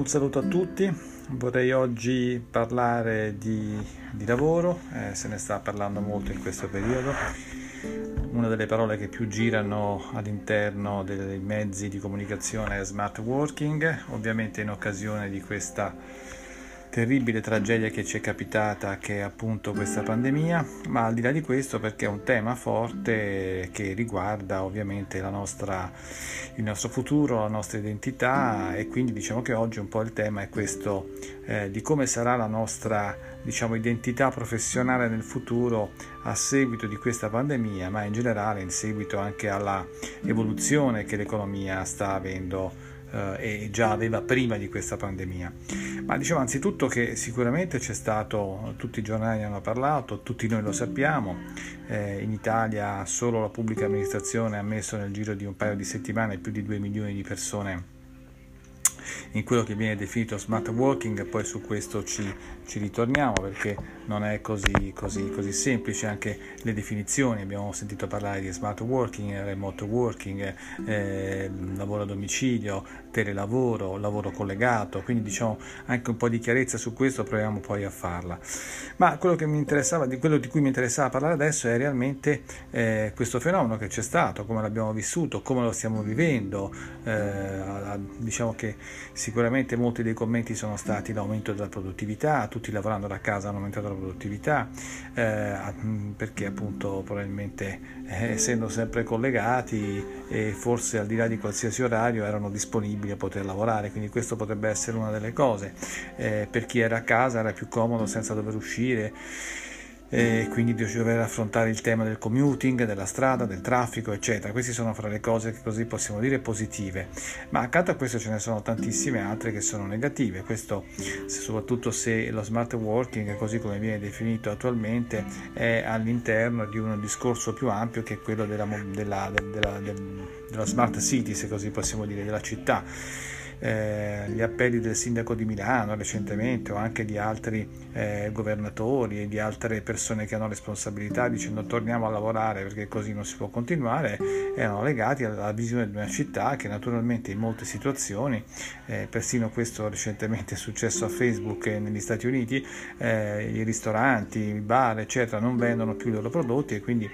Un saluto a tutti, vorrei oggi parlare di lavoro, se ne sta parlando molto in questo periodo. Una delle parole che più girano all'interno dei mezzi di comunicazione è smart working, ovviamente in occasione di questa terribile tragedia che ci è capitata, che è appunto questa pandemia, ma al di là di questo perché è un tema forte che riguarda ovviamente il nostro futuro, la nostra identità, e quindi diciamo che oggi un po' il tema è questo, di come sarà la nostra identità professionale nel futuro a seguito di questa pandemia, ma in generale in seguito anche alla evoluzione che l'economia sta avendo e già aveva prima di questa pandemia. Ma dicevo anzitutto che sicuramente c'è stato, tutti i giornali hanno parlato, tutti noi lo sappiamo, in Italia solo la pubblica amministrazione ha messo nel giro di un paio di settimane più di 2 milioni di persone in quello che viene definito smart working, poi su questo ci ritorniamo perché non è così semplice anche le definizioni. Abbiamo sentito parlare di smart working, remote working, lavoro a domicilio, telelavoro, lavoro collegato, quindi diciamo anche un po' di chiarezza su questo proviamo poi a farla. Ma quello di cui mi interessava parlare adesso è realmente questo fenomeno che c'è stato, come l'abbiamo vissuto, come lo stiamo vivendo. Diciamo che sicuramente molti dei commenti sono stati l'aumento della produttività, tutti lavorando da casa hanno aumentato la produttività, perché appunto probabilmente essendo sempre collegati e forse al di là di qualsiasi orario erano disponibili a poter lavorare, quindi questo potrebbe essere una delle cose. Per chi era a casa era più comodo senza dover uscire, e quindi dover affrontare il tema del commuting, della strada, del traffico eccetera. Queste sono fra le cose che così possiamo dire positive, ma accanto a questo ce ne sono tantissime altre che sono negative. Questo soprattutto se lo smart working, così come viene definito attualmente, è all'interno di un discorso più ampio che è quello della smart city, se così possiamo dire, della città. Gli appelli del sindaco di Milano recentemente, o anche di altri governatori e di altre persone che hanno responsabilità, dicendo torniamo a lavorare perché così non si può continuare, erano legati alla visione di una città che naturalmente in molte situazioni, persino questo recentemente è successo a Facebook negli Stati Uniti, i ristoranti, i bar eccetera non vendono più i loro prodotti, e quindi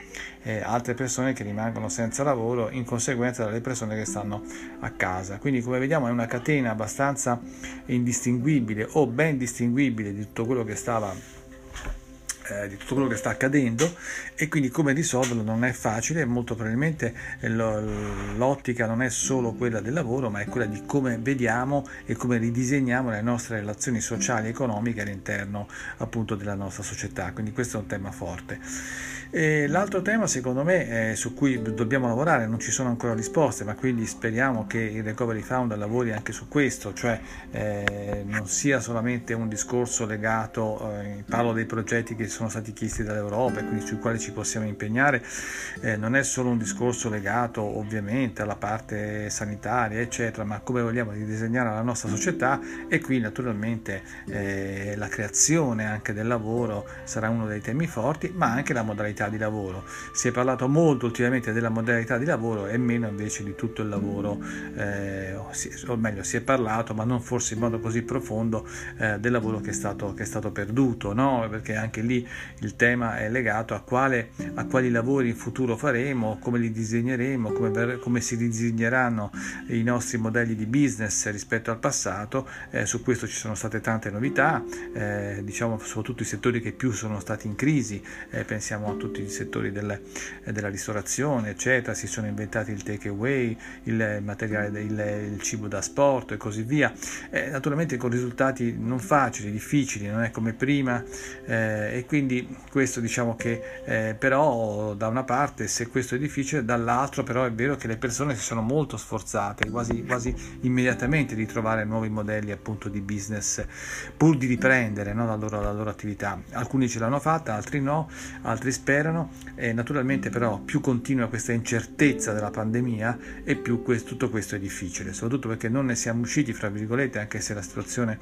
altre persone che rimangono senza lavoro in conseguenza delle persone che stanno a casa. Quindi come vediamo è una catena abbastanza indistinguibile o ben distinguibile di tutto quello che sta accadendo, e quindi come risolverlo non è facile. Molto probabilmente l'ottica non è solo quella del lavoro, ma è quella di come vediamo e come ridisegniamo le nostre relazioni sociali e economiche all'interno appunto della nostra società, quindi questo è un tema forte. E l'altro tema secondo me su cui dobbiamo lavorare, non ci sono ancora risposte, ma quindi speriamo che il Recovery Fund lavori anche su questo, cioè non sia solamente un discorso legato, parlo dei progetti che sono stati chiesti dall'Europa e quindi sui quali ci possiamo impegnare, non è solo un discorso legato ovviamente alla parte sanitaria eccetera, ma come vogliamo ridisegnare la nostra società, e qui naturalmente la creazione anche del lavoro sarà uno dei temi forti, ma anche la modalità di lavoro. Si è parlato molto ultimamente della modalità di lavoro e meno invece di tutto il lavoro, o meglio si è parlato ma non forse in modo così profondo del lavoro che è stato perduto, no? Perché anche lì il tema è legato a quali lavori in futuro faremo, come li disegneremo, come si disegneranno i nostri modelli di business rispetto al passato. Su questo ci sono state tante novità, soprattutto i settori che più sono stati in crisi, pensiamo a tutti i settori della ristorazione eccetera. Si sono inventati il take away, il materiale, il cibo da asporto e così via, naturalmente con risultati non facili, difficili, non è come prima, e quindi questo diciamo che però da una parte se questo è difficile, dall'altro però è vero che le persone si sono molto sforzate quasi immediatamente di trovare nuovi modelli appunto di business pur di riprendere, no, la loro attività. Alcuni ce l'hanno fatta, altri no, altri sperano, superano. Naturalmente però più continua questa incertezza della pandemia e più tutto questo è difficile, soprattutto perché non ne siamo usciti, fra virgolette, anche se la situazione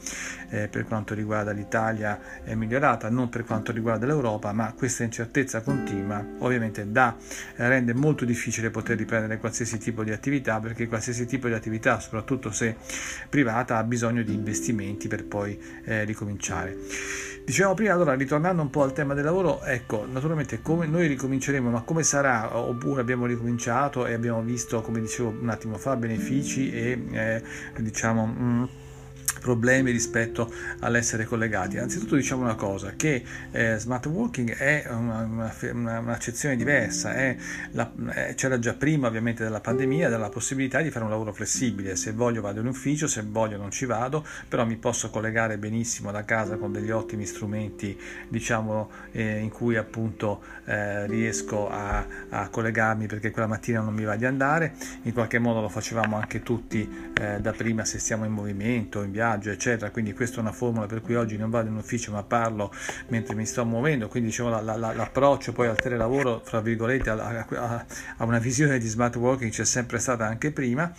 per quanto riguarda l'Italia è migliorata, non per quanto riguarda l'Europa, ma questa incertezza continua ovviamente rende molto difficile poter riprendere qualsiasi tipo di attività, perché qualsiasi tipo di attività, soprattutto se privata, ha bisogno di investimenti per poi ricominciare. Dicevamo prima, allora, ritornando un po' al tema del lavoro, ecco, naturalmente come noi ricominceremo, ma come sarà, oppure abbiamo ricominciato e abbiamo visto, come dicevo un attimo fa, benefici e problemi rispetto all'essere collegati. Anzitutto diciamo una cosa, che smart working è un'accezione diversa, c'era già prima ovviamente della pandemia, della possibilità di fare un lavoro flessibile, se voglio vado in ufficio, se voglio non ci vado, però mi posso collegare benissimo da casa con degli ottimi strumenti, diciamo, in cui appunto riesco a collegarmi, perché quella mattina non mi va di andare, in qualche modo lo facevamo anche tutti da prima, se stiamo in movimento, in viaggio, eccetera. Quindi questa è una formula per cui oggi non vado in ufficio ma parlo mentre mi sto muovendo. Quindi diciamo l'approccio poi al telelavoro, fra virgolette, a una visione di smart working c'è sempre stata anche prima,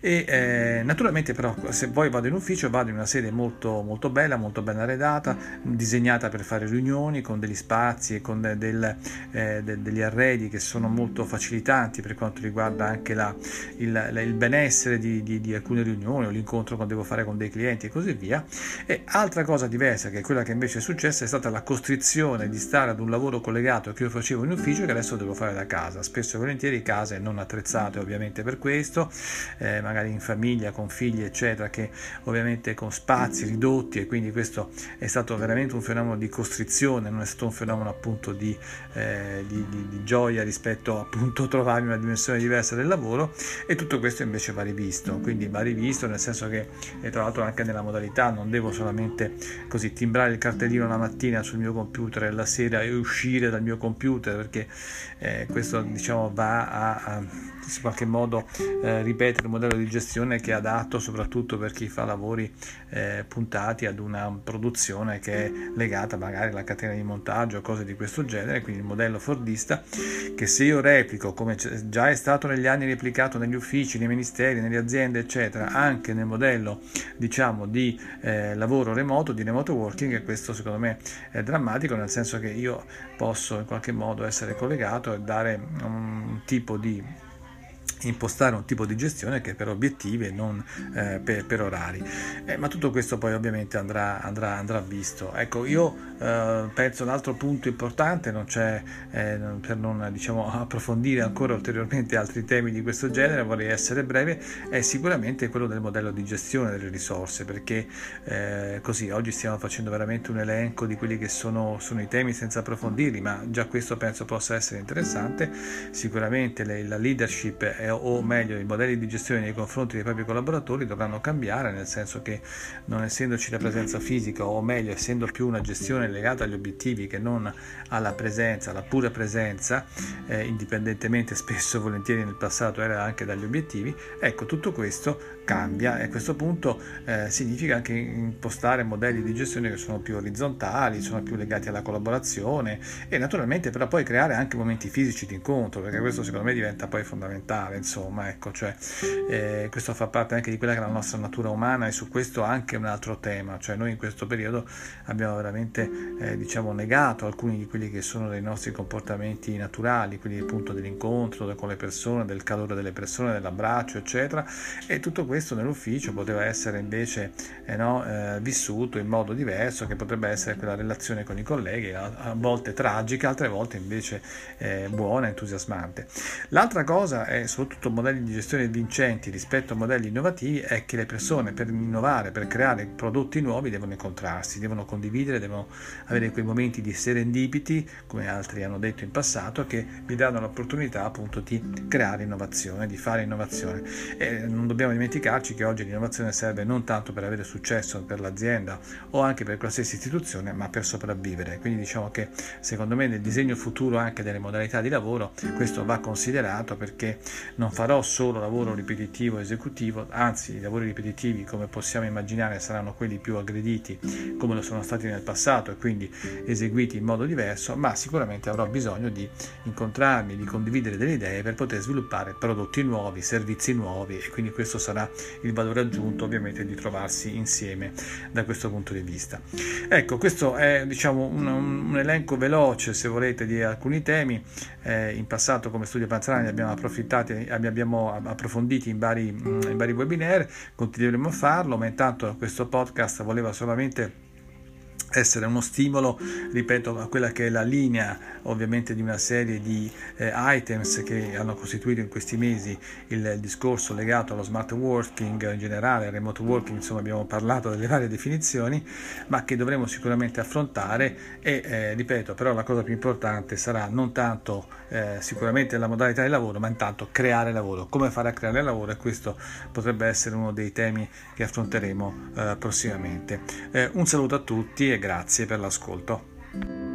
e naturalmente però se poi vado in ufficio vado in una sede molto ben arredata, disegnata per fare riunioni, con degli spazi e con degli arredi che sono molto facilitanti per quanto riguarda anche il benessere di alcune riunioni o l'incontro che devo fare con dei clienti e così via. E altra cosa diversa, che è quella che invece è successa, è stata la costrizione di stare ad un lavoro collegato che io facevo in ufficio e che adesso devo fare da casa, spesso e volentieri case non attrezzate ovviamente per questo, magari in famiglia, con figli eccetera, che ovviamente con spazi ridotti, e quindi questo è stato veramente un fenomeno di costrizione, non è stato un fenomeno appunto di gioia rispetto appunto a trovarmi una dimensione diversa del lavoro. E tutto questo invece va rivisto, quindi va rivisto nel senso che tra l'altro anche nella modalità non devo solamente così timbrare il cartellino la mattina sul mio computer e la sera e uscire dal mio computer, perché questo diciamo va a in qualche modo ripetere il modello di gestione che è adatto soprattutto per chi fa lavori puntati ad una produzione che è legata magari alla catena di montaggio o cose di questo genere. Quindi il modello fordista, che se io replico, come già è stato negli anni replicato negli uffici, nei ministeri, nelle aziende eccetera, anche nel modello diciamo di lavoro remoto, di remote working, e questo secondo me è drammatico, nel senso che io posso in qualche modo essere collegato e dare un tipo di impostare un tipo di gestione che è per obiettivi e non per orari, ma tutto questo poi ovviamente andrà visto. Ecco, io penso un altro punto importante, non c'è per non diciamo approfondire ancora ulteriormente altri temi di questo genere, vorrei essere breve, è sicuramente quello del modello di gestione delle risorse, perché così oggi stiamo facendo veramente un elenco di quelli che sono i temi senza approfondirli, ma già questo penso possa essere interessante. Sicuramente la leadership o meglio i modelli di gestione nei confronti dei propri collaboratori dovranno cambiare, nel senso che non essendoci la presenza fisica, o meglio essendo più una gestione legata agli obiettivi che non alla presenza, alla pura presenza, indipendentemente spesso e volentieri nel passato era anche dagli obiettivi, ecco tutto questo cambia, e a questo punto significa anche impostare modelli di gestione che sono più orizzontali, sono più legati alla collaborazione, e naturalmente però poi creare anche momenti fisici di incontro, perché questo secondo me diventa poi fondamentale. Insomma, ecco, cioè questo fa parte anche di quella che è la nostra natura umana, e su questo anche un altro tema, cioè noi in questo periodo abbiamo veramente diciamo negato alcuni di quelli che sono dei nostri comportamenti naturali, quindi appunto dell'incontro con le persone, del calore delle persone, dell'abbraccio eccetera, e tutto questo nell'ufficio poteva essere invece vissuto in modo diverso, che potrebbe essere quella relazione con i colleghi, a volte tragica, altre volte invece buona, entusiasmante. L'altra cosa è soprattutto modelli di gestione vincenti rispetto a modelli innovativi, è che le persone per innovare, per creare prodotti nuovi devono incontrarsi, devono condividere, devono avere quei momenti di serendipity, come altri hanno detto in passato, che vi danno l'opportunità appunto di creare innovazione, di fare innovazione. E non dobbiamo dimenticarci che oggi l'innovazione serve non tanto per avere successo per l'azienda o anche per qualsiasi istituzione, ma per sopravvivere. Quindi diciamo che secondo me nel disegno futuro anche delle modalità di lavoro questo va considerato, perché non farò solo lavoro ripetitivo esecutivo, anzi i lavori ripetitivi, come possiamo immaginare, saranno quelli più aggrediti come lo sono stati nel passato e quindi eseguiti in modo diverso, ma sicuramente avrò bisogno di incontrarmi, di condividere delle idee per poter sviluppare prodotti nuovi, servizi nuovi, e quindi questo sarà il valore aggiunto ovviamente di trovarsi insieme da questo punto di vista. Ecco, questo è diciamo un elenco veloce, se volete, di alcuni temi. In passato come Studio Panzarani abbiamo approfonditi in vari webinar, continueremo a farlo, ma intanto questo podcast voleva solamente essere uno stimolo, ripeto, a quella che è la linea ovviamente di una serie di items che hanno costituito in questi mesi il discorso legato allo smart working in generale, al remote working, insomma abbiamo parlato delle varie definizioni, ma che dovremo sicuramente affrontare e ripeto, però la cosa più importante sarà non tanto sicuramente la modalità di lavoro, ma intanto creare lavoro, come fare a creare lavoro, e questo potrebbe essere uno dei temi che affronteremo prossimamente. Un saluto a tutti e grazie per l'ascolto.